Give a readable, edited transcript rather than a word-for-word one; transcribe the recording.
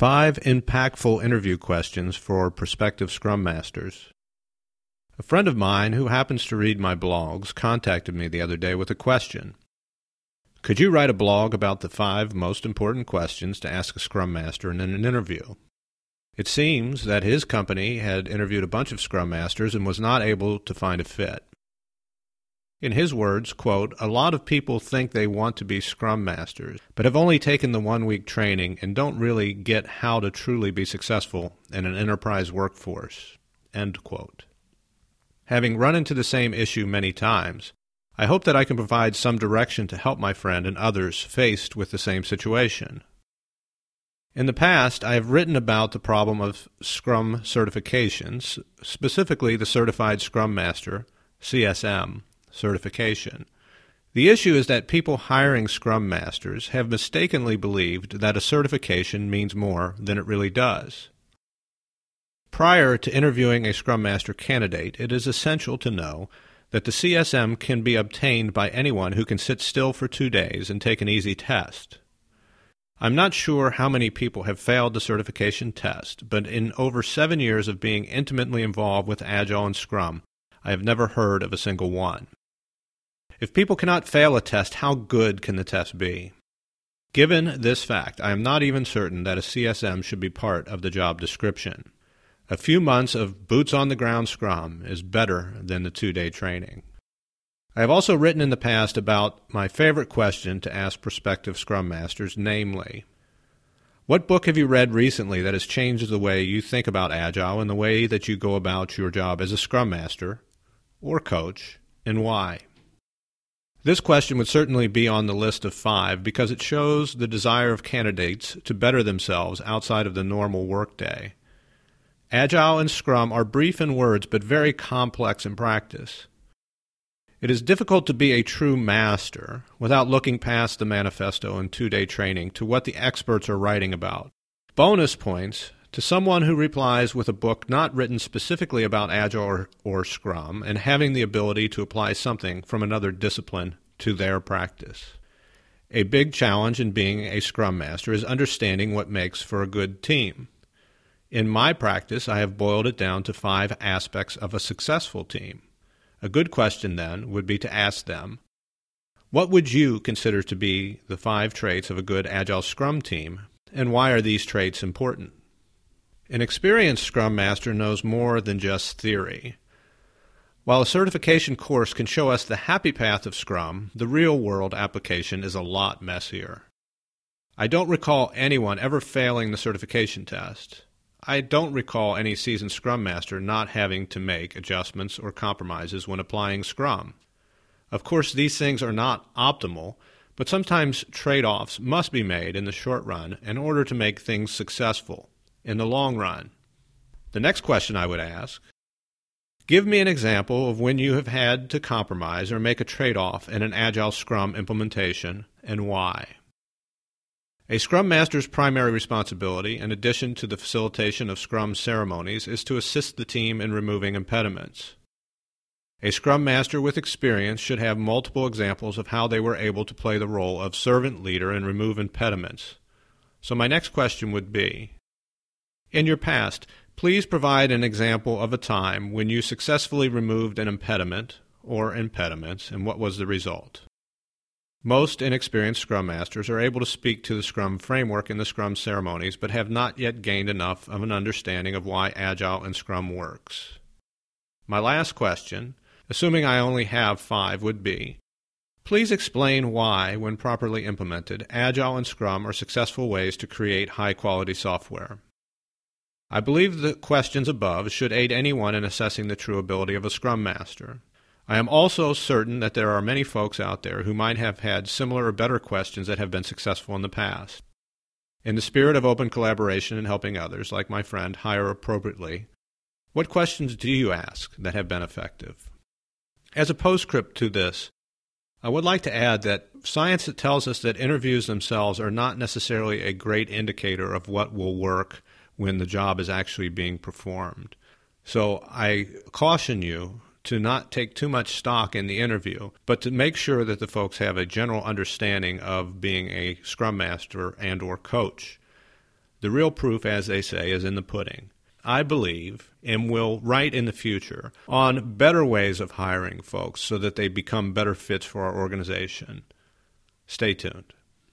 5 impactful interview questions for prospective Scrum Masters. A friend of mine who happens to read my blogs contacted me the other day with a question. Could you write a blog about the 5 most important questions to ask a Scrum Master in an interview? It seems that his company had interviewed a bunch of Scrum Masters and was not able to find a fit. In his words, quote, "A lot of people think they want to be Scrum Masters, but have only taken the 1-week training and don't really get how to truly be successful in an enterprise workforce." End quote. Having run into the same issue many times, I hope that I can provide some direction to help my friend and others faced with the same situation. In the past, I have written about the problem of Scrum certifications, specifically the Certified Scrum Master, CSM, certification. The issue is that people hiring Scrum Masters have mistakenly believed that a certification means more than it really does. Prior to interviewing a Scrum Master candidate, it is essential to know that the CSM can be obtained by anyone who can sit still for 2 days and take an easy test. I'm not sure how many people have failed the certification test, but in over 7 years of being intimately involved with Agile and Scrum, I have never heard of a single one. If people cannot fail a test, how good can the test be? Given this fact, I am not even certain that a CSM should be part of the job description. A few months of boots-on-the-ground Scrum is better than the 2-day training. I have also written in the past about my favorite question to ask prospective Scrum Masters, namely, what book have you read recently that has changed the way you think about Agile and the way that you go about your job as a Scrum Master or coach, and why? This question would certainly be on the list of 5 because it shows the desire of candidates to better themselves outside of the normal workday. Agile and Scrum are brief in words but very complex in practice. It is difficult to be a true master without looking past the manifesto and 2-day training to what the experts are writing about. Bonus points to someone who replies with a book not written specifically about Agile or Scrum and having the ability to apply something from another discipline to their practice. A big challenge in being a Scrum Master is understanding what makes for a good team. In my practice, I have boiled it down to 5 aspects of a successful team. A good question, then, would be to ask them, what would you consider to be the 5 traits of a good Agile Scrum team, and why are these traits important? An experienced Scrum Master knows more than just theory. While a certification course can show us the happy path of Scrum, the real-world application is a lot messier. I don't recall anyone ever failing the certification test. I don't recall any seasoned Scrum Master not having to make adjustments or compromises when applying Scrum. Of course, these things are not optimal, but sometimes trade-offs must be made in the short run in order to make things successful in the long run. The next question I would ask, give me an example of when you have had to compromise or make a trade-off in an Agile Scrum implementation and why. A Scrum Master's primary responsibility, in addition to the facilitation of Scrum ceremonies, is to assist the team in removing impediments. A Scrum Master with experience should have multiple examples of how they were able to play the role of servant leader and remove impediments. So my next question would be, in your past, please provide an example of a time when you successfully removed an impediment or impediments, and what was the result? Most inexperienced Scrum Masters are able to speak to the Scrum framework in the Scrum ceremonies, but have not yet gained enough of an understanding of why Agile and Scrum works. My last question, assuming I only have 5, would be, please explain why, when properly implemented, Agile and Scrum are successful ways to create high-quality software. I believe the questions above should aid anyone in assessing the true ability of a Scrum Master. I am also certain that there are many folks out there who might have had similar or better questions that have been successful in the past. In the spirit of open collaboration and helping others, like my friend, hire appropriately, what questions do you ask that have been effective? As a postscript to this, I would like to add that science tells us that interviews themselves are not necessarily a great indicator of what will work when the job is actually being performed. So I caution you to not take too much stock in the interview, but to make sure that the folks have a general understanding of being a Scrum Master and or coach. The real proof, as they say, is in the pudding. I believe, and will write in the future, on better ways of hiring folks so that they become better fits for our organization. Stay tuned.